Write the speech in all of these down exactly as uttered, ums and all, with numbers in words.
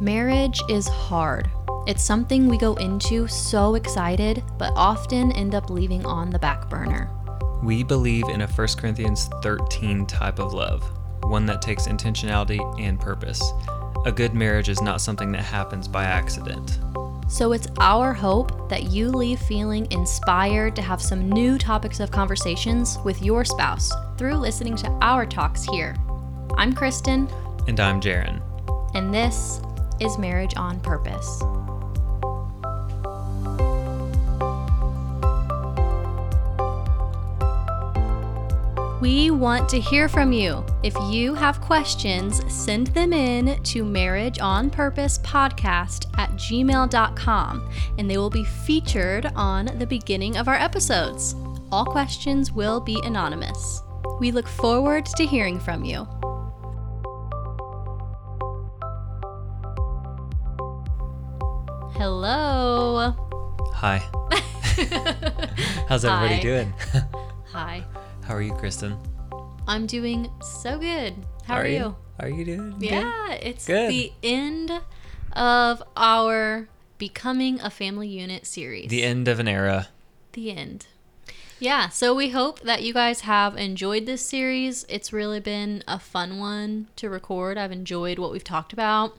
Marriage is hard. It's something we go into so excited, but often end up leaving on the back burner. We believe in a First Corinthians thirteen type of love, one that takes intentionality and purpose. A good marriage is not something that happens by accident. So it's our hope that you leave feeling inspired to have some new topics of conversations with your spouse through listening to our talks here. I'm Kristen. And I'm Jaren. And this is Marriage on Purpose. We want to hear from you. If you have questions, send them in to marriage on purpose podcast at gmail dot com, and they will be featured on the beginning of our episodes. All questions will be anonymous. We look forward to hearing from you. Hello. Hi. How's everybody Hi. doing? Hi. How are you, Kristen? I'm doing so good. How are, are you? you? Are you doing Yeah, good? It's good. The end of our Becoming a Family Unit series. The end of an era. The end. Yeah, so we hope that you guys have enjoyed this series. It's really been a fun one to record. I've enjoyed what we've talked about.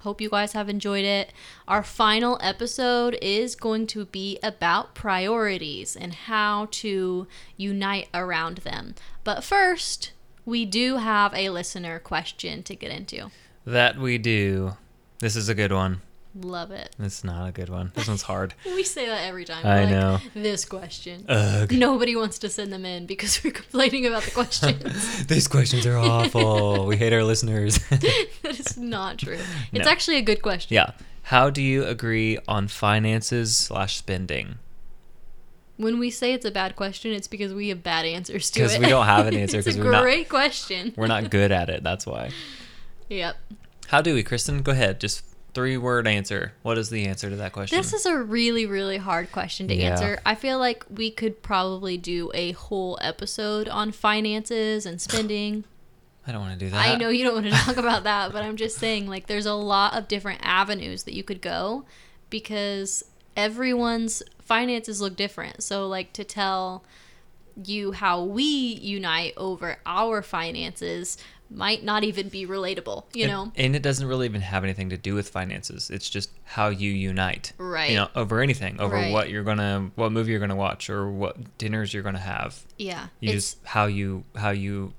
Hope you guys have enjoyed it. Our final episode is going to be about priorities and how to unite around them. But first, we do have a listener question to get into. That we do. This is a good one. Love it. It's not a good one. This one's hard. We say that every time. I like, know. This question. Ugh. Nobody wants to send them in because we're complaining about the questions. These questions are awful. We hate our listeners. That is not true. No. It's actually a good question. Yeah. How do you agree on finances slash spending? When we say it's a bad question, it's because we have bad answers to it. Because we don't have an answer. It's a we're great not, question. We're not good at it. That's why. Yep. How do we, Kristen? Go ahead. Just three-word answer. What is the answer to that question? This is a really, really hard question to yeah. answer. I feel like we could probably do a whole episode on finances and spending. I don't want to do that. I know you don't want to talk about that, but I'm just saying, like, there's a lot of different avenues that you could go because everyone's finances look different. So, like, to tell you how we unite over our finances might not even be relatable, you know? And, and it doesn't really even have anything to do with finances. It's just how you unite. Right. You know, over anything, over right. what you're going to, what movie you're going to watch or what dinners you're going to have. Yeah. You just, how you, how you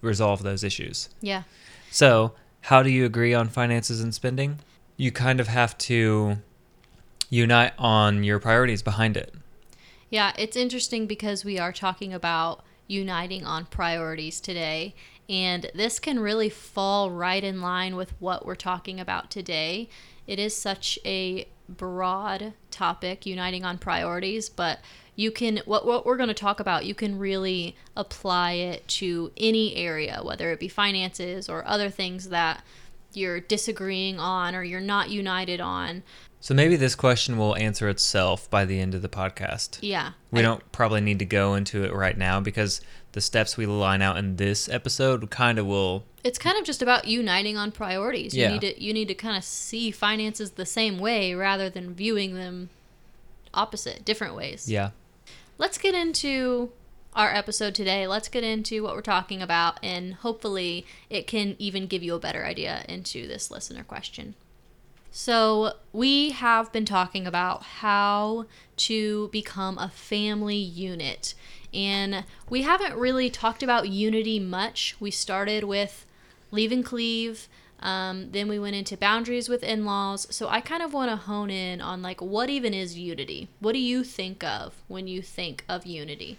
resolve those issues. Yeah. So how do you agree on finances and spending? You kind of have to unite on your priorities behind it. Yeah. It's interesting because we are talking about uniting on priorities today. And this can really fall right in line with what we're talking about today. It is such a broad topic, uniting on priorities, but you can, what, what we're going to talk about, you can really apply it to any area, whether it be finances or other things that you're disagreeing on or you're not united on. So maybe this question will answer itself by the end of the podcast. Yeah. We I, don't probably need to go into it right now because the steps we line out in this episode kind of will... It's kind of just about uniting on priorities. Yeah. You need to, you need to kind of see finances the same way rather than viewing them opposite, different ways. Yeah. Let's get into our episode today. Let's get into what we're talking about, and hopefully it can even give you a better idea into this listener question. So we have been talking about how to become a family unit, and we haven't really talked about unity much. We started with leave and cleave, um, then we went into boundaries with in-laws. So I kind of want to hone in on, like, what even is unity? What do you think of when you think of unity?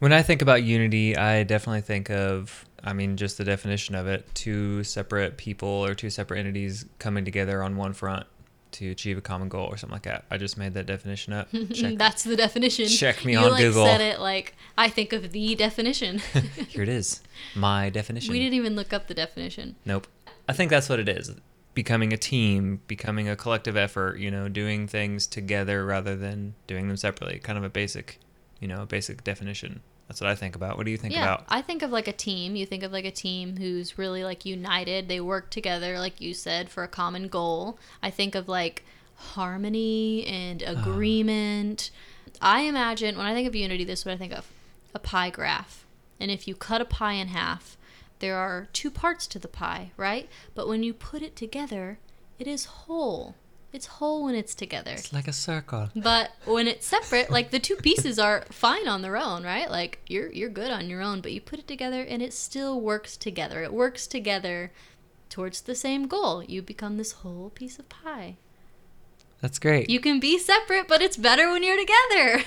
When I think about unity, I definitely think of, I mean, just the definition of it, two separate people or two separate entities coming together on one front to achieve a common goal or something like that. I just made that definition up. Check, That's the definition. Check me you on like Google. You said it like, I think of the definition. Here it is. My definition. We didn't even look up the definition. Nope. I think that's what it is. Becoming a team, becoming a collective effort, you know, doing things together rather than doing them separately. Kind of a basic... You know, a basic definition. That's what I think about. What do you think yeah, about? I think of like a team. You think of like a team who's really like united. They work together, like you said, for a common goal. I think of like harmony and agreement. Uh. I imagine, when I think of unity, this is what I think of. A pie graph. And if you cut a pie in half, there are two parts to the pie, right? But when you put it together, it is whole. It's whole when it's together. It's like a circle. But when it's separate, like the two pieces are fine on their own, right? Like you're you're good on your own, but you put it together and it still works together. It works together towards the same goal. You become this whole piece of pie. That's great. You can be separate, but it's better when you're together.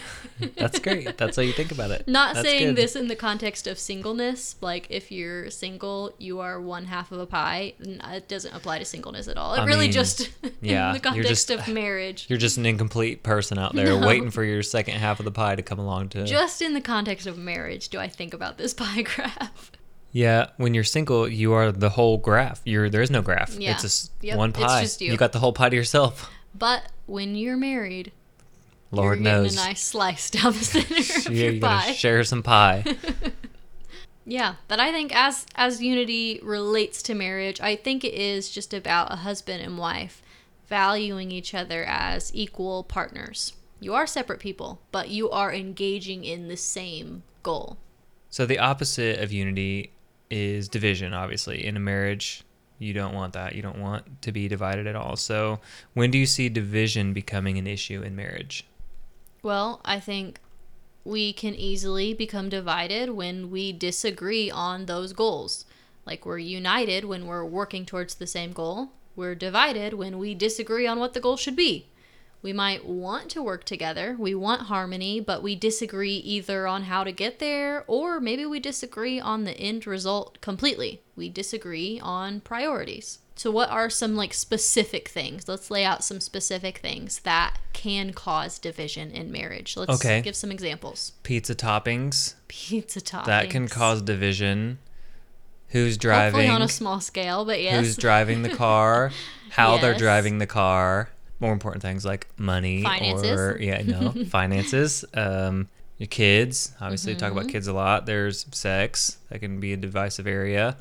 That's great. That's how you think about it. Not That's saying good. This in the context of singleness. Like, if you're single, you are one half of a pie. It doesn't apply to singleness at all. It I really mean, just yeah, in the context just, of marriage. You're just an incomplete person out there no. waiting for your second half of the pie to come along to. Just in the context of marriage do I think about this pie graph. Yeah, when you're single, you are the whole graph. You're There is no graph. Yeah. It's just yep. one pie. It's just you. You got the whole pie to yourself. But when you're married, Lord you're knows. Getting a nice slice down the center of your you're pie. Gonna share some pie. Yeah, but I think as as unity relates to marriage, I think it is just about a husband and wife valuing each other as equal partners. You are separate people, but you are engaging in the same goal. So the opposite of unity is division, obviously, in a marriage. You don't want that. You don't want to be divided at all. So when do you see division becoming an issue in marriage? Well, I think we can easily become divided when we disagree on those goals. Like, we're united when we're working towards the same goal. We're divided when we disagree on what the goal should be. We might want to work together. We want harmony, but we disagree either on how to get there, or maybe we disagree on the end result completely. We disagree on priorities. So what are some like specific things? Let's lay out some specific things that can cause division in marriage. Let's okay. give some examples. Pizza toppings. Pizza toppings. That can cause division. Who's driving? Hopefully on a small scale, but yes. Who's driving the car? How yes. they're driving the car. More important things like money finances. or yeah, no, finances, um, your kids. Obviously, mm-hmm. talk about kids a lot. There's sex. That can be a divisive area.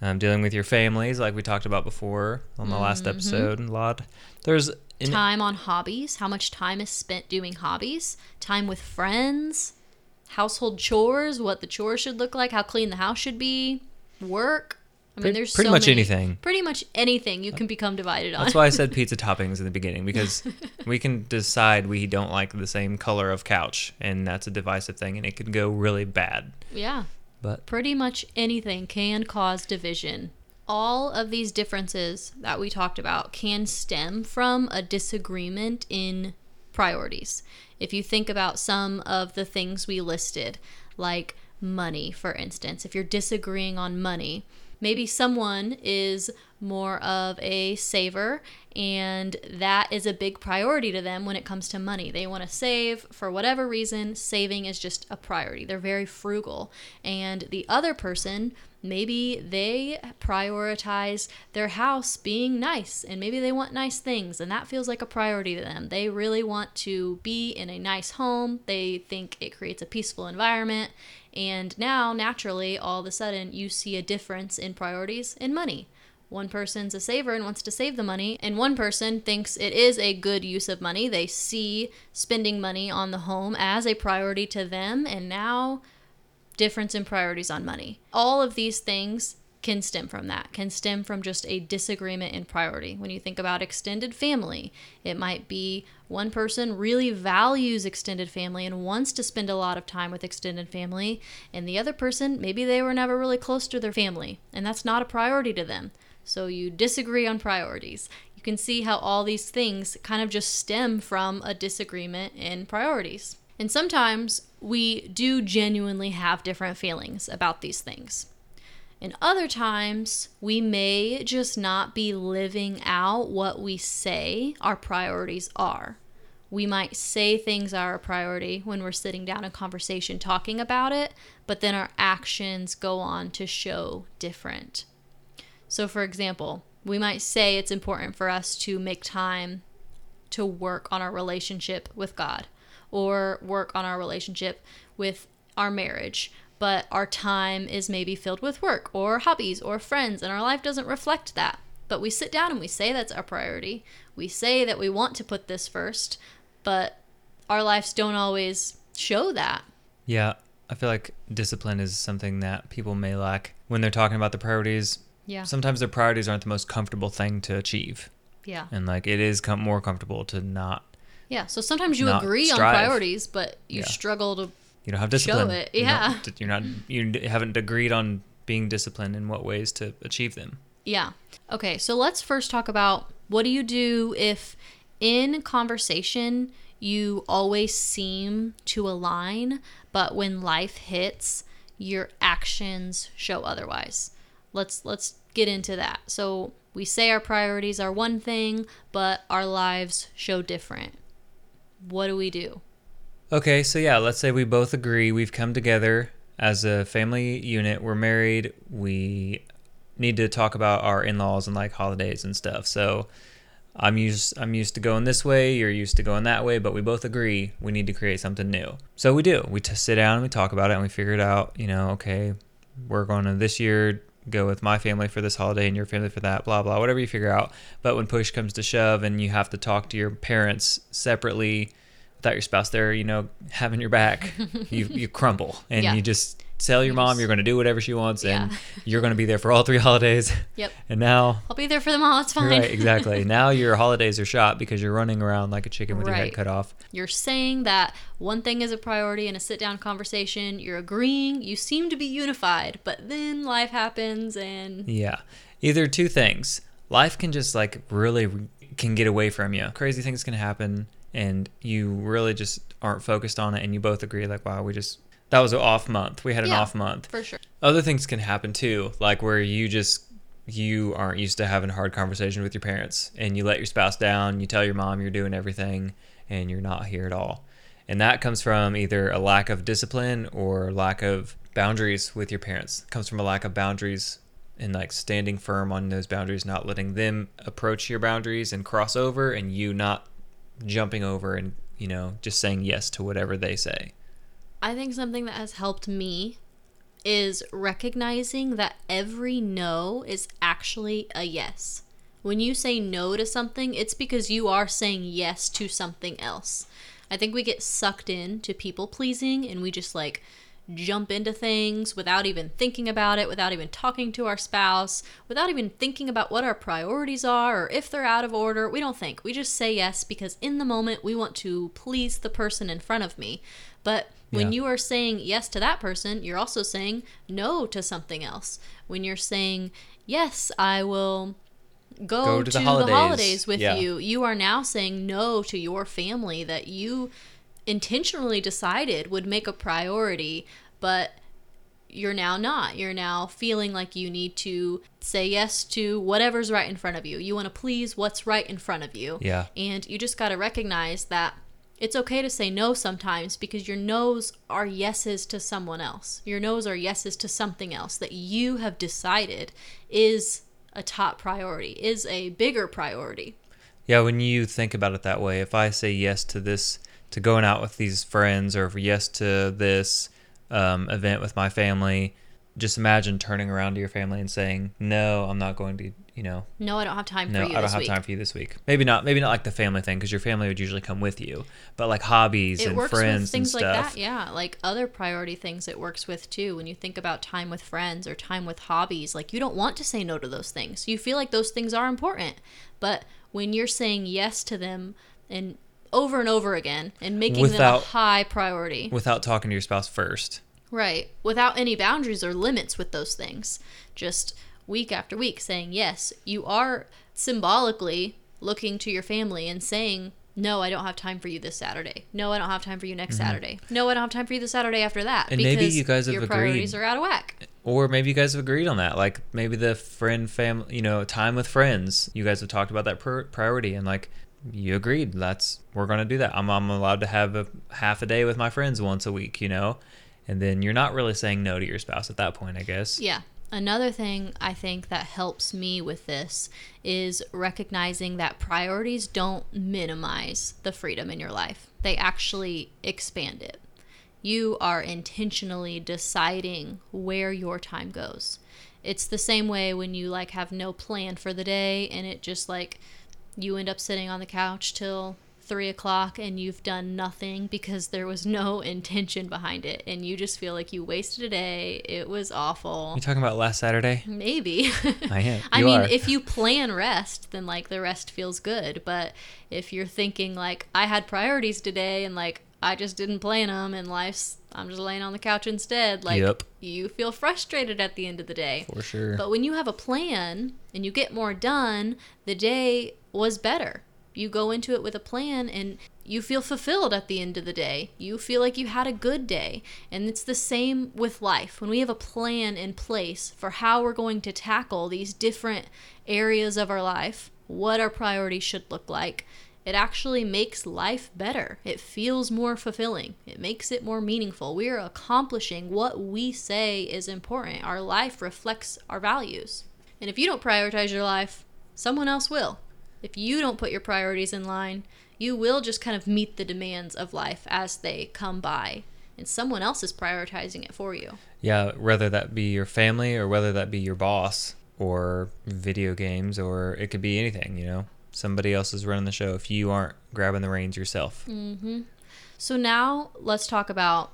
Um, dealing with your families, like we talked about before on the mm-hmm. last episode. A lot. There's in- time on hobbies. How much time is spent doing hobbies? Time with friends, household chores. What the chores should look like. How clean the house should be. Work. I mean, there's pretty so much many, anything. Pretty much anything you can become divided on. That's why I said pizza toppings in the beginning, because we can decide we don't like the same color of couch, and that's a divisive thing, and it can go really bad. Yeah. But pretty much anything can cause division. All of these differences that we talked about can stem from a disagreement in priorities. If you think about some of the things we listed, like money, for instance, if you're disagreeing on money, maybe someone is more of a saver, and that is a big priority to them when it comes to money. They want to save for whatever reason. Saving is just a priority. They're very frugal. And the other person, maybe they prioritize their house being nice, and maybe they want nice things, and that feels like a priority to them. They really want to be in a nice home. They think it creates a peaceful environment. And now, naturally, all of a sudden, you see a difference in priorities in money. One person's a saver and wants to save the money, and one person thinks it is a good use of money. They see spending money on the home as a priority to them, and now difference in priorities on money. All of these things can stem from that, can stem from just a disagreement in priority. When you think about extended family, it might be one person really values extended family and wants to spend a lot of time with extended family, and the other person, maybe they were never really close to their family, and that's not a priority to them. So you disagree on priorities. You can see how all these things kind of just stem from a disagreement in priorities. And sometimes we do genuinely have different feelings about these things. And other times, we may just not be living out what we say our priorities are. We might say things are a priority when we're sitting down in conversation talking about it, but then our actions go on to show different. So for example, we might say it's important for us to make time to work on our relationship with God, or work on our relationship with our marriage, but our time is maybe filled with work or hobbies or friends, and our life doesn't reflect that. But we sit down and we say that's our priority. We say that we want to put this first, but our lives don't always show that. Yeah, I feel like discipline is something that people may lack when they're talking about the priorities. Yeah. Sometimes their priorities aren't the most comfortable thing to achieve. Yeah. And like it is com- more comfortable to not. Yeah. So sometimes you agree strive. on priorities, but you yeah. struggle to. You don't have discipline. Show it. Yeah. You you're not. You haven't agreed on being disciplined in what ways to achieve them. Yeah. Okay. So let's first talk about what do you do if in conversation you always seem to align, but when life hits, your actions show otherwise. Let's let's get into that. So we say our priorities are one thing, but our lives show different. What do we do? Okay, so yeah, let's say we both agree. We've come together as a family unit. We're married. We need to talk about our in-laws and like holidays and stuff. So I'm used I'm used to going this way. You're used to going that way. But we both agree we need to create something new. So we do. We t- sit down and we talk about it and we figure it out. You know, okay, we're going to this year go with my family for this holiday and your family for that, blah, blah, whatever you figure out. But when push comes to shove and you have to talk to your parents separately without your spouse there, you know, having your back, you you crumble and yeah. you just tell your mom you're going to do whatever she wants and yeah. you're going to be there for all three holidays. Yep. And now I'll be there for them all. It's fine. Right, exactly. Now your holidays are shot because you're running around like a chicken with right. your head cut off. You're saying that one thing is a priority in a sit down conversation. You're agreeing. You seem to be unified, but then life happens and. Yeah. Either two things. Life can just like really can get away from you. Crazy things can happen and you really just aren't focused on it. And you both agree like, wow, we just. That was an off month. We had an yeah, off month. For sure. Other things can happen too, like where you just, you aren't used to having a hard conversation with your parents and you let your spouse down, you tell your mom you're doing everything and you're not here at all. And that comes from either a lack of discipline or lack of boundaries with your parents. It comes from a lack of boundaries and like standing firm on those boundaries, not letting them approach your boundaries and cross over and you not jumping over and, you know, just saying yes to whatever they say. I think something that has helped me is recognizing that every no is actually a yes. When you say no to something, it's because you are saying yes to something else. I think we get sucked in to people pleasing and we just like jump into things without even thinking about it, without even talking to our spouse, without even thinking about what our priorities are or if they're out of order. We don't think. We just say yes because in the moment we want to please the person in front of me. But when yeah. you are saying yes to that person, you're also saying no to something else. When you're saying, yes, I will go, go to, to the, holidays. the holidays with yeah. you, you are now saying no to your family that you intentionally decided would make a priority, but you're now not. You're now feeling like you need to say yes to whatever's right in front of you. You want to please what's right in front of you. Yeah. And you just got to recognize that it's okay to say no sometimes because your no's are yeses to someone else. Your no's are yeses to something else that you have decided is a top priority, is a bigger priority. Yeah, when you think about it that way, if I say yes to this, to going out with these friends or yes to this um, event with my family, just imagine turning around to your family and saying, no, I'm not going to, you know. No, I don't have time no, for you this week. No, I don't have week. time for you this week. Maybe not Maybe not like the family thing because your family would usually come with you. But like hobbies it and works friends with things and stuff. Like that, yeah. Like other priority things it works with too. When you think about time with friends or time with hobbies, like you don't want to say no to those things. You feel like those things are important. But when you're saying yes to them and over and over again and making without, them a high priority. Without talking to your spouse first. Right. Without any boundaries or limits with those things. Just week after week saying, yes, you are symbolically looking to your family and saying, no, I don't have time for you this Saturday. No, I don't have time for you next mm-hmm. Saturday. No, I don't have time for you the Saturday after that. And because maybe you guys have your agreed. priorities are out of whack. Or maybe you guys have agreed on that. Like maybe the friend, family, you know, time with friends. You guys have talked about that pr- priority and like, you agreed. That's, we're going to do that. I'm, I'm allowed to have a half a day with my friends once a week, you know? And then you're not really saying no to your spouse at that point, I guess. Yeah. Another thing I think that helps me with this is recognizing that priorities don't minimize the freedom in your life. They actually expand it. You are intentionally deciding where your time goes. It's the same way when you like have no plan for the day and it just like you end up sitting on the couch till three o'clock and you've done nothing because there was no intention behind it. And you just feel like you wasted a day. It was awful. You talking about last Saturday? Maybe. I am. I mean, if you plan rest, then like the rest feels good. But if you're thinking like I had priorities today and like I just didn't plan them and life's, I'm just laying on the couch instead. Like, yep. You feel frustrated at the end of the day. For sure. But when you have a plan and you get more done, the day was better. You go into it with a plan and you feel fulfilled at the end of the day. You feel like you had a good day. And it's the same with life. When we have a plan in place for how we're going to tackle these different areas of our life, what our priorities should look like, it actually makes life better. It feels more fulfilling. It makes it more meaningful. We are accomplishing what we say is important. Our life reflects our values. And if you don't prioritize your life, someone else will. If you don't put your priorities in line, you will just kind of meet the demands of life as they come by. And someone else is prioritizing it for you. Yeah, whether that be your family or whether that be your boss or video games or it could be anything, you know. Somebody else is running the show if you aren't grabbing the reins yourself. Mm-hmm. So now let's talk about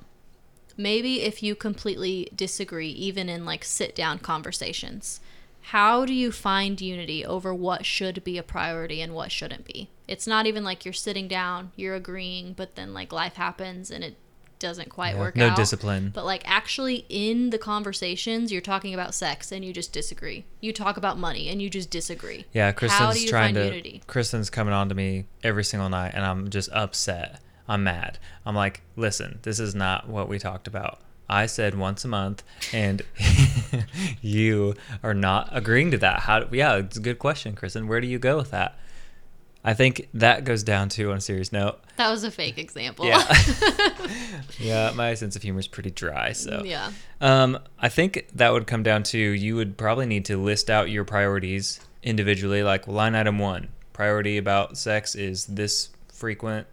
maybe if you completely disagree, even in like sit-down conversations. How do you find unity over what should be a priority and what shouldn't be? It's not even like you're sitting down, you're agreeing, but then like life happens and it doesn't quite yeah, work no out. No discipline. But like actually in the conversations, you're talking about sex and you just disagree. You talk about money and you just disagree. Yeah, Kristen's trying to. Unity? Kristen's coming on to me every single night, and I'm just upset. I'm mad. I'm like, listen, this is not what we talked about. I said once a month, and you are not agreeing to that. How? Do, yeah, it's a good question, Kristen. Where do you go with that? I think that goes down to, on a serious note. That was a fake example. Yeah, yeah, my sense of humor is pretty dry, so. Yeah. Um, I think that would come down to you would probably need to list out your priorities individually, like line item one, priority about sex is this frequent,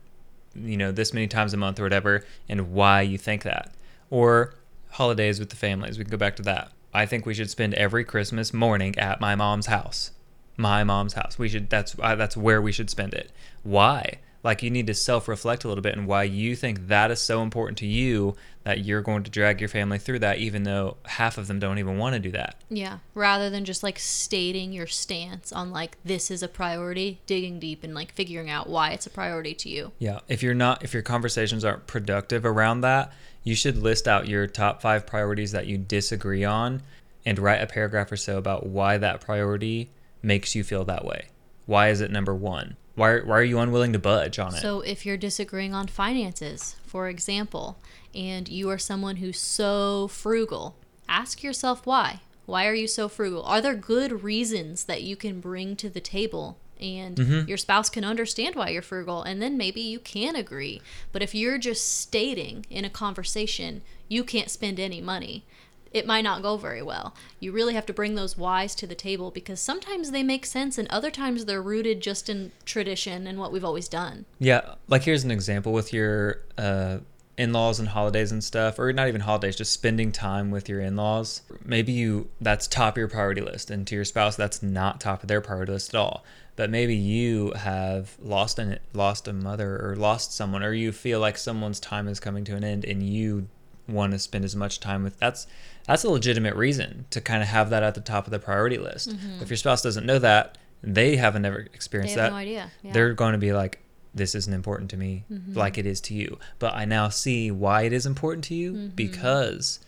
you know, this many times a month or whatever, and why you think that. Or holidays with the families, we can go back to that. I think we should spend every Christmas morning at my mom's house. my mom's house. We should, that's, uh, that's where we should spend it. Why? Like you need to self-reflect a little bit and why you think that is so important to you that you're going to drag your family through that, even though half of them don't even want to do that. Yeah. Rather than just like stating your stance on like, this is a priority, digging deep and like figuring out why it's a priority to you. Yeah. If you're not, if your conversations aren't productive around that, you should list out your top five priorities that you disagree on and write a paragraph or so about why that priority makes you feel that way. Why is it number one? Why, why are you unwilling to budge on it? So if you're disagreeing on finances, for example, and you are someone who's so frugal, ask yourself why. Why are you so frugal? Are there good reasons that you can bring to the table and mm-hmm. your spouse can understand why you're frugal? And then maybe you can agree. But if you're just stating in a conversation, you can't spend any money, it might not go very well. You really have to bring those whys to the table because sometimes they make sense and other times they're rooted just in tradition and what we've always done. Yeah. Like here's an example with your uh, in-laws and holidays and stuff, or not even holidays, just spending time with your in-laws. Maybe you that's top of your priority list, and to your spouse, that's not top of their priority list at all. But maybe you have lost an, lost a mother or lost someone, or you feel like someone's time is coming to an end and you want to spend as much time with. That's that's a legitimate reason to kind of have that at the top of the priority list. Mm-hmm. If your spouse doesn't know that, they haven't ever experienced they have that. No idea. Yeah. They're going to be like, this isn't important to me mm-hmm. like it is to you. But I now see why it is important to you mm-hmm. because,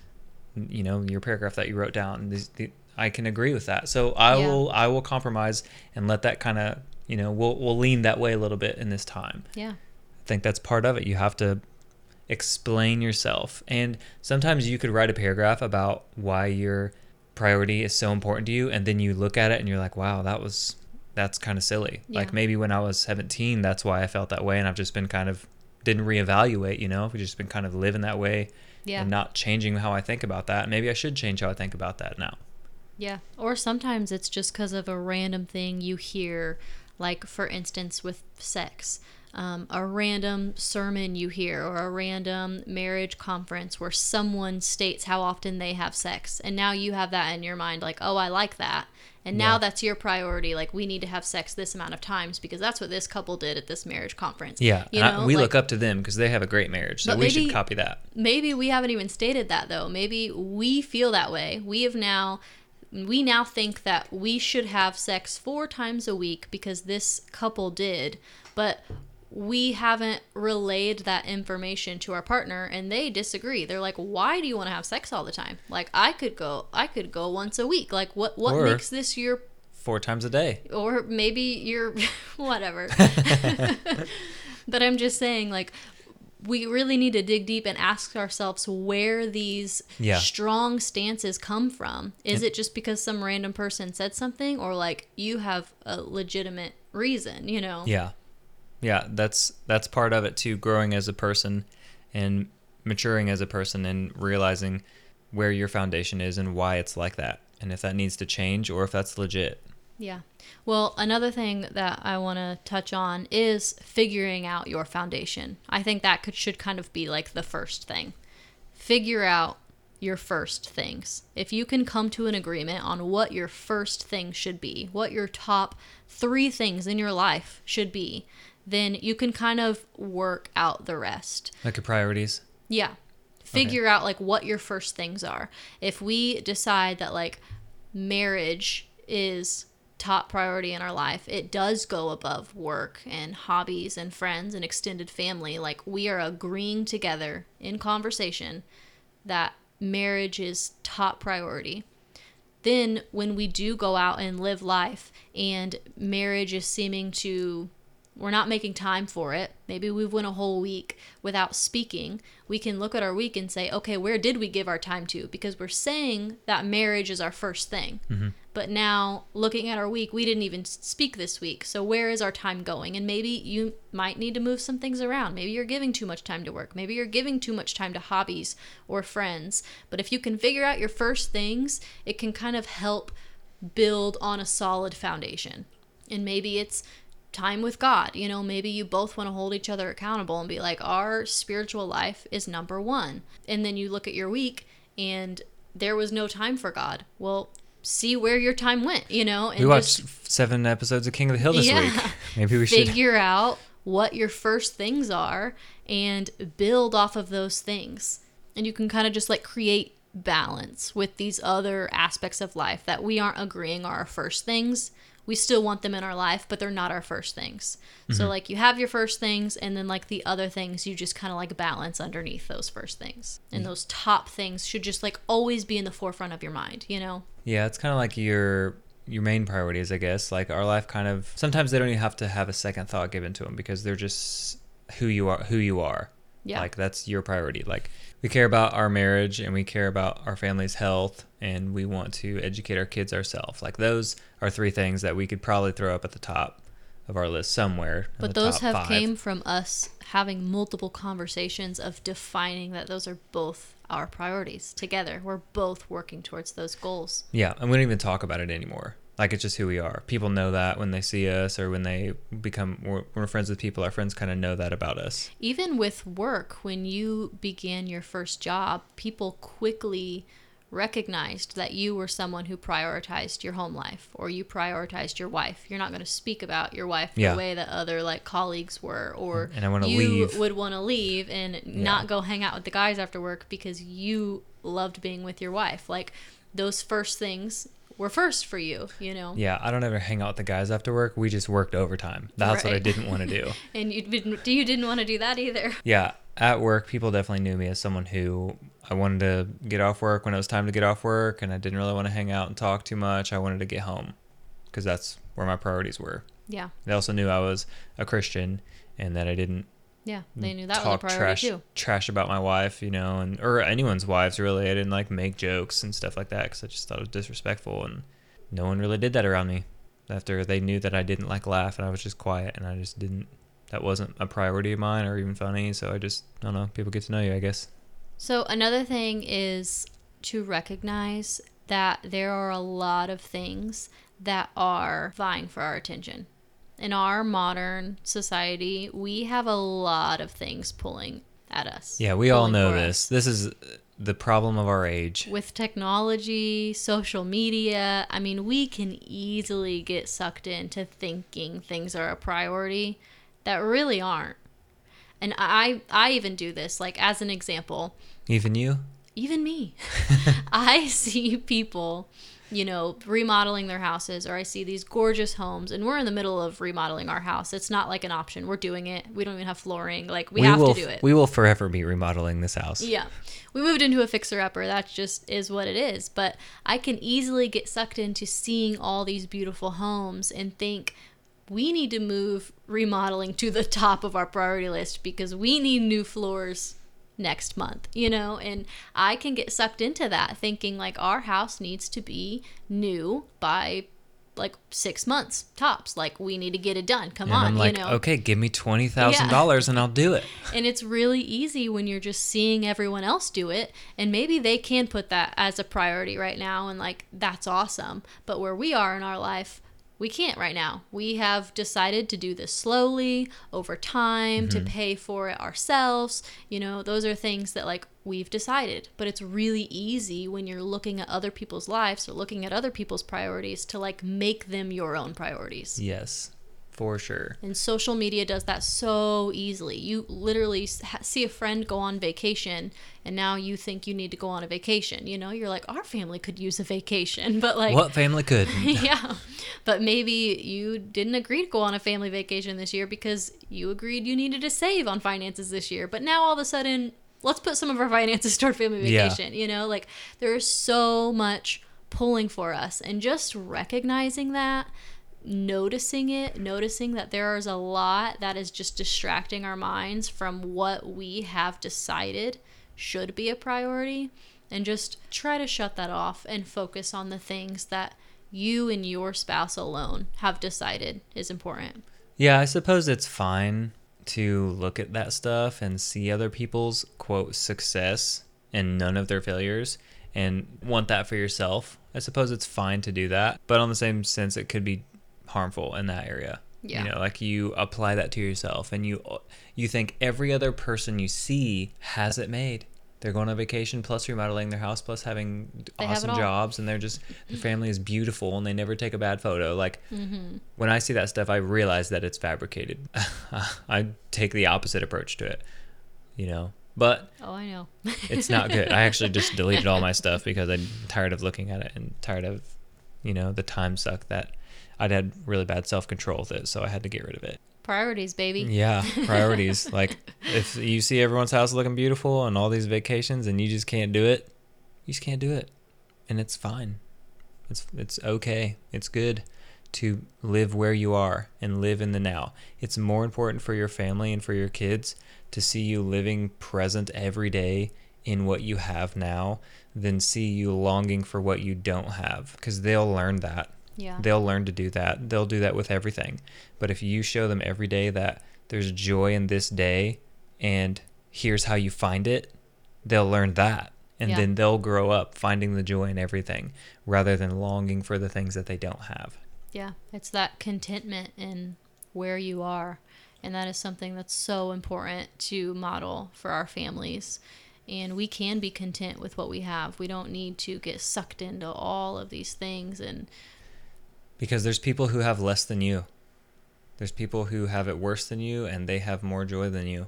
you know, your paragraph that you wrote down, these, the, I can agree with that. So I yeah. will I will compromise and let that kind of, you know, we'll we'll lean that way a little bit in this time. Yeah. I think that's part of it. You have to explain yourself, and sometimes you could write a paragraph about why your priority is so important to you, and then you look at it and you're like, wow, that was that's kind of silly. Yeah. Like maybe when I was seventeen, that's why I felt that way, and I've just been kind of didn't reevaluate, you know, we've just been kind of living that way yeah. and not changing how I think about that. Maybe I should change how I think about that now. Yeah. Or sometimes it's just because of a random thing you hear, like for instance with sex. um, a random sermon you hear or a random marriage conference where someone states how often they have sex. And now you have that in your mind, like, oh, I like that. And now yeah. that's your priority. Like, we need to have sex this amount of times because that's what this couple did at this marriage conference. Yeah. You know? I, we like, look up to them because they have a great marriage. So we maybe, should copy that. Maybe we haven't even stated that, though. Maybe we feel that way. We have now... We now think that we should have sex four times a week because this couple did, but we haven't relayed that information to our partner, and they disagree. They're like, why do you want to have sex all the time? Like, I could go I could go once a week. Like, what, what or makes this your... Four times a day. Or maybe you're... whatever. But I'm just saying, like... We really need to dig deep and ask ourselves where these yeah. strong stances come from. Is it just because some random person said something, or like you have a legitimate reason, you know? Yeah. Yeah, that's that's part of it too, growing as a person and maturing as a person and realizing where your foundation is and why it's like that, and if that needs to change or if that's legit. Yeah. Well, another thing that I want to touch on is figuring out your foundation. I think that could should kind of be like the first thing. Figure out your first things. If you can come to an agreement on what your first thing should be, what your top three things in your life should be, then you can kind of work out the rest. Like your priorities? Yeah. Figure okay. out like what your first things are. If we decide that like marriage is... top priority in our life, it does go above work and hobbies and friends and extended family. Like, we are agreeing together in conversation that marriage is top priority. Then when we do go out and live life and marriage is seeming to, we're not making time for it, maybe we've went a whole week without speaking, we can look at our week and say, okay, where did we give our time to? Because we're saying that marriage is our first thing. Mm-hmm. But now, looking at our week, we didn't even speak this week. So where is our time going? And maybe you might need to move some things around. Maybe you're giving too much time to work. Maybe you're giving too much time to hobbies or friends. But if you can figure out your first things, it can kind of help build on a solid foundation. And maybe it's time with God. You know, maybe you both want to hold each other accountable and be like, our spiritual life is number one. And then you look at your week and there was no time for God. Well, see where your time went, you know? And we watched just, seven episodes of King of the Hill this yeah, week. Maybe we should figure out what your first things are and build off of those things. And you can kind of just like create balance with these other aspects of life that we aren't agreeing are our first things. We still want them in our life, but they're not our first things. Mm-hmm. So like you have your first things, and then like the other things you just kind of like balance underneath those first things. And mm-hmm. those top things should just like always be in the forefront of your mind, you know? Yeah, it's kind of like your your main priorities, I guess. Like our life kind of, sometimes they don't even have to have a second thought given to them because they're just who you are, who you are. Yeah. Like that's your priority. Like we care about our marriage and we care about our family's health and we want to educate our kids ourselves. Like those are three things that we could probably throw up at the top of our list somewhere. But those have five. Came from us having multiple conversations of defining that those are both our priorities together. We're both working towards those goals. Yeah. And we don't even talk about it anymore. Like it's just who we are. People know that when they see us or when they become, when we're friends with people, our friends kind of know that about us. Even with work, when you began your first job, people quickly recognized that you were someone who prioritized your home life or you prioritized your wife. You're not going to speak about your wife yeah. the way that other like colleagues were, or and I wanna you leave. would want to leave and yeah. not go hang out with the guys after work because you loved being with your wife. Like those first things were first for you, you know? Yeah, I don't ever hang out with the guys after work. We just worked overtime. That's right. What I didn't want to do. And you didn't, you didn't want to do that either. Yeah, at work, people definitely knew me as someone who I wanted to get off work when it was time to get off work, and I didn't really want to hang out and talk too much. I wanted to get home because that's where my priorities were. Yeah. They also knew I was a Christian and that I didn't Yeah, they knew that was a priority trash, too. Trash about my wife, you know, and or anyone's wives really. I didn't like make jokes and stuff like that because I just thought it was disrespectful, and no one really did that around me. After they knew that I didn't like laugh and I was just quiet and I just didn't. That wasn't a priority of mine or even funny. So I just I don't know. People get to know you, I guess. So another thing is to recognize that there are a lot of things that are vying for our attention. In our modern society, we have a lot of things pulling at us. Yeah, we all know this. This is the problem of our age. With technology, social media, I mean, we can easily get sucked into thinking things are a priority that really aren't. And I, I even do this, like, as an example. Even you? Even me. I see people, you know, remodeling their houses, or I see these gorgeous homes, and we're in the middle of remodeling our house. It's not like an option. We're doing it. We don't even have flooring. Like, we, we have will, to do it. We will forever be remodeling this house. Yeah. We moved into a fixer-upper. That just is what it is. But I can easily get sucked into seeing all these beautiful homes and think, we need to move remodeling to the top of our priority list because we need new floors next month, you know, and I can get sucked into that thinking like our house needs to be new by like six months tops. Like we need to get it done. Come and on. I'm like, you know, okay, give me twenty thousand dollars yeah. and I'll do it. And it's really easy when you're just seeing everyone else do it. And maybe they can put that as a priority right now. And like, that's awesome. But where we are in our life, we can't right now. We have decided to do this slowly over time, mm-hmm. to pay for it ourselves. You know, those are things that like we've decided, but it's really easy when you're looking at other people's lives or looking at other people's priorities to like make them your own priorities. Yes, for sure. And social media does that so easily. You literally see a friend go on vacation and now you think you need to go on a vacation. You know, you're like, our family could use a vacation, but like, what family couldn't? Yeah. But maybe you didn't agree to go on a family vacation this year because you agreed you needed to save on finances this year. But now all of a sudden, let's put some of our finances toward family vacation. Yeah. You know, like there is so much pulling for us, and just recognizing that, noticing it, noticing that there is a lot that is just distracting our minds from what we have decided should be a priority, and just try to shut that off and focus on the things that you and your spouse alone have decided is important. Yeah, I suppose it's fine to look at that stuff and see other people's, quote, success and none of their failures and want that for yourself. I suppose it's fine to do that, but on the same sense, it could be harmful in that area. Yeah. You know, like you apply that to yourself and you you think every other person you see has it made. They're going on vacation plus remodeling their house plus having they awesome jobs, and they're just, their family is beautiful and they never take a bad photo. Like mm-hmm. when I see that stuff, I realize that it's fabricated. I take the opposite approach to it, you know. But oh, I know. It's not good. I actually just deleted all my stuff because I'm tired of looking at it and tired of, you know, the time suck that I'd had really bad self-control with it, so I had to get rid of it. Priorities, baby. Yeah, priorities. Like, if you see everyone's house looking beautiful and all these vacations and you just can't do it, you just can't do it. And it's fine. It's it's okay. It's good to live where you are and live in the now. It's more important for your family and for your kids to see you living present every day in what you have now than see you longing for what you don't have, because they'll learn that. Yeah. They'll learn to do that. They'll do that with everything. But if you show them every day that there's joy in this day and here's how you find it, they'll learn that. And yeah. then they'll grow up finding the joy in everything rather than longing for the things that they don't have. Yeah. It's that contentment in where you are. And that is something that's so important to model for our families. And we can be content with what we have. We don't need to get sucked into all of these things and... Because there's people who have less than you. There's people who have it worse than you and they have more joy than you.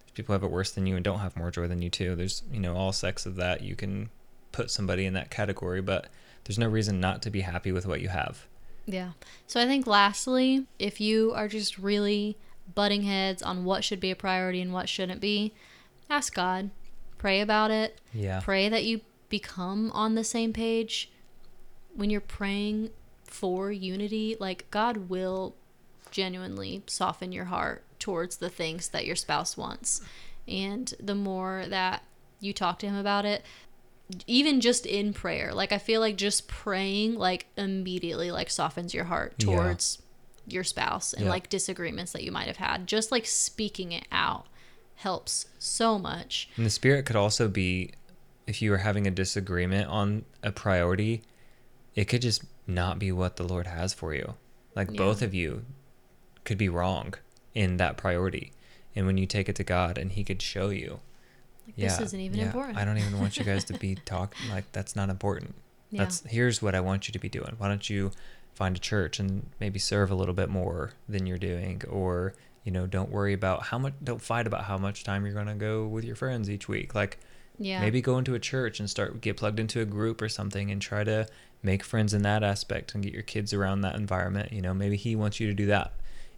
There's people who have it worse than you and don't have more joy than you too. There's, you know, all sects of that. You can put somebody in that category, but there's no reason not to be happy with what you have. Yeah. So I think lastly, if you are just really butting heads on what should be a priority and what shouldn't be, ask God. Pray about it. Yeah. Pray that you become on the same page. When you're praying for unity, like God will genuinely soften your heart towards the things that your spouse wants. And the more that you talk to him about it, even just in prayer, like I feel like just praying like immediately like softens your heart towards yeah. your spouse and yeah. like disagreements that you might have had. Just like speaking it out helps so much. And the Spirit could also be, if you were having a disagreement on a priority, it could just not be what the Lord has for you. Like yeah. both of you could be wrong in that priority. And when you take it to God and he could show you, like, yeah, this isn't even yeah, important. I don't even want you guys to be talking like that's not important. Yeah. That's here's what I want you to be doing. Why don't you find a church and maybe serve a little bit more than you're doing, or, you know, don't worry about how much, don't fight about how much time you're going to go with your friends each week. Like, yeah, maybe go into a church and start, get plugged into a group or something and try to make friends in that aspect and get your kids around that environment. You know, maybe he wants you to do that.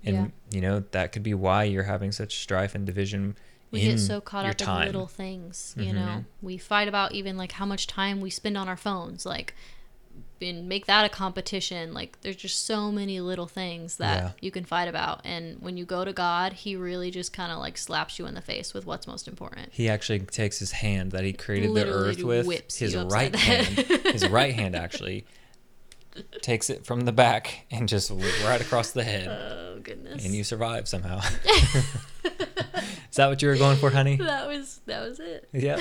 And, yeah. you know, that could be why you're having such strife and division. We get so caught up in little things, you mm-hmm. know, we fight about even like how much time we spend on our phones, like, and make that a competition. Like, there's just so many little things that yeah. you can fight about. And when you go to God, he really just kind of like slaps you in the face with what's most important. He actually takes his hand that he created literally the earth with, his right hand, his right hand actually takes it from the back and just right across the head. Oh, goodness. And you survive somehow. Is that what you were going for, honey? That was that was it. Yeah.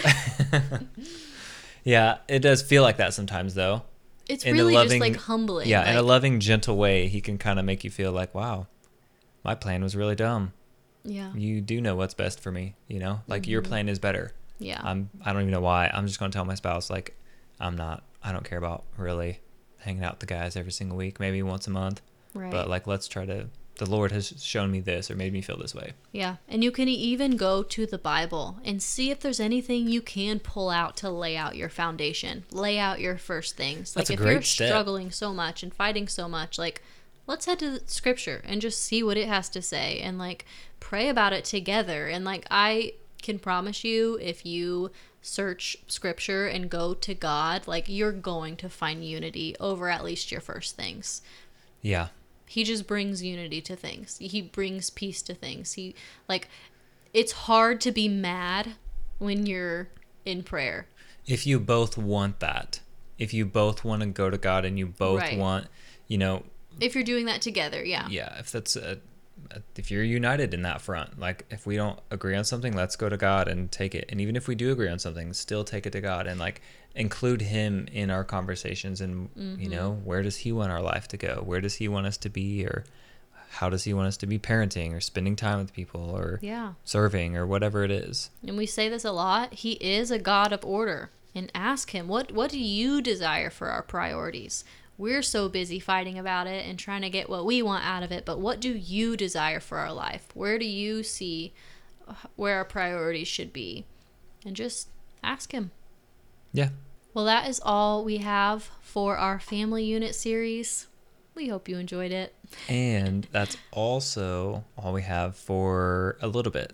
Yeah, it does feel like that sometimes, though. It's in really loving, just, like, humbling. Yeah, like, in a loving, gentle way, he can kind of make you feel like, wow, my plan was really dumb. Yeah. You do know what's best for me, you know? Like, mm-hmm. your plan is better. Yeah. I'm, I don't even know why. I'm just going to tell my spouse, like, I'm not, I don't care about really hanging out with the guys every single week, maybe once a month. Right. But, like, let's try to... the Lord has shown me this or made me feel this way. Yeah. And you can even go to the Bible and see if there's anything you can pull out to lay out your foundation, lay out your first things. Like, if you're struggling so much and fighting so much, like, let's head to scripture and just see what it has to say and, like, pray about it together. And, like, I can promise you, if you search scripture and go to God, like, you're going to find unity over at least your first things. Yeah. He just brings unity to things. He brings peace to things. He, like, it's hard to be mad when you're in prayer. If you both want that, if you both want to go to God and you both right. want, you know. If you're doing that together, yeah. Yeah, if that's, a, if you're united in that front, like, if we don't agree on something, let's go to God and take it. And even if we do agree on something, still take it to God and, like, include him in our conversations and mm-hmm. you know, where does he want our life to go, where does he want us to be, or how does he want us to be parenting or spending time with people or yeah. serving or whatever it is. And we say this a lot, he is a God of order, and ask him, what what do you desire for our priorities? We're so busy fighting about it and trying to get what we want out of it, but what do you desire for our life? Where do you see where our priorities should be? And just ask him. Yeah. Well, that is all we have for our family unit series. We hope you enjoyed it. And that's also all we have for a little bit.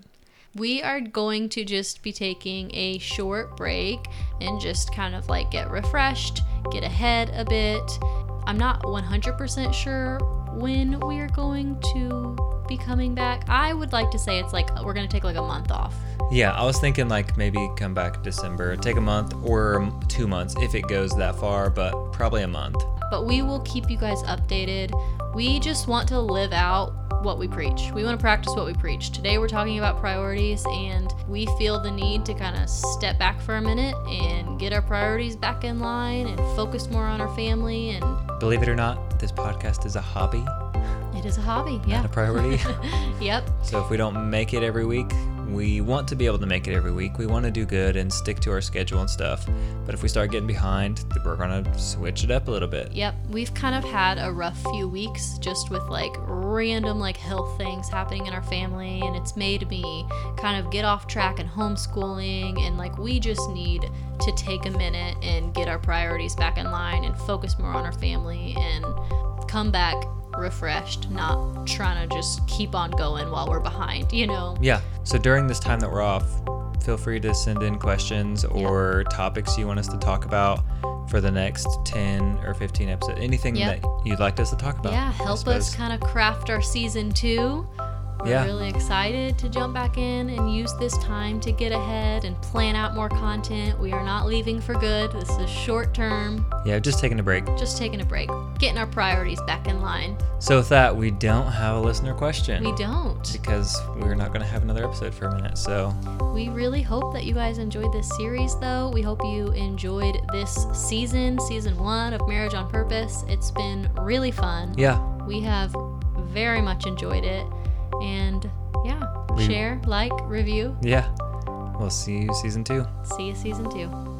We are going to just be taking a short break and just kind of like get refreshed, get ahead a bit. I'm not one hundred percent sure when we are going to be coming back. I would like to say it's like we're going to take like a month off. Yeah, I was thinking like maybe come back December, take a month or two months if it goes that far, but probably a month. But we will keep you guys updated. We just want to live out what we preach. We want to practice what we preach. Today we're talking about priorities, and we feel the need to kind of step back for a minute and get our priorities back in line and focus more on our family. And believe it or not, this podcast is a hobby. It is a hobby, yeah. Not a priority. Yep. So if we don't make it every week, we want to be able to make it every week. We want to do good and stick to our schedule and stuff. But if we start getting behind, we're going to switch it up a little bit. Yep. We've kind of had a rough few weeks just with like random like health things happening in our family. And it's made me kind of get off track and homeschooling. And like we just need to take a minute and get our priorities back in line and focus more on our family and come back refreshed, not trying to just keep on going while we're behind, you know? Yeah. So during this time that we're off, feel free to send in questions or yeah. topics you want us to talk about for the next ten or fifteen episodes. Anything yep. that you'd like us to talk about. Yeah. Help us kind of craft our season two. We're yeah. really excited to jump back in and use this time to get ahead and plan out more content. We are not leaving for good. This is short term. Yeah, just taking a break. Just taking a break. Getting our priorities back in line. So with that, we don't have a listener question. We don't. Because we're not going to have another episode for a minute. So we really hope that you guys enjoyed this series, though. We hope you enjoyed this season, season one of Marriage on Purpose. It's been really fun. Yeah. We have very much enjoyed it. And yeah, we, share, like, review. Yeah. We'll see you season two. See you season two.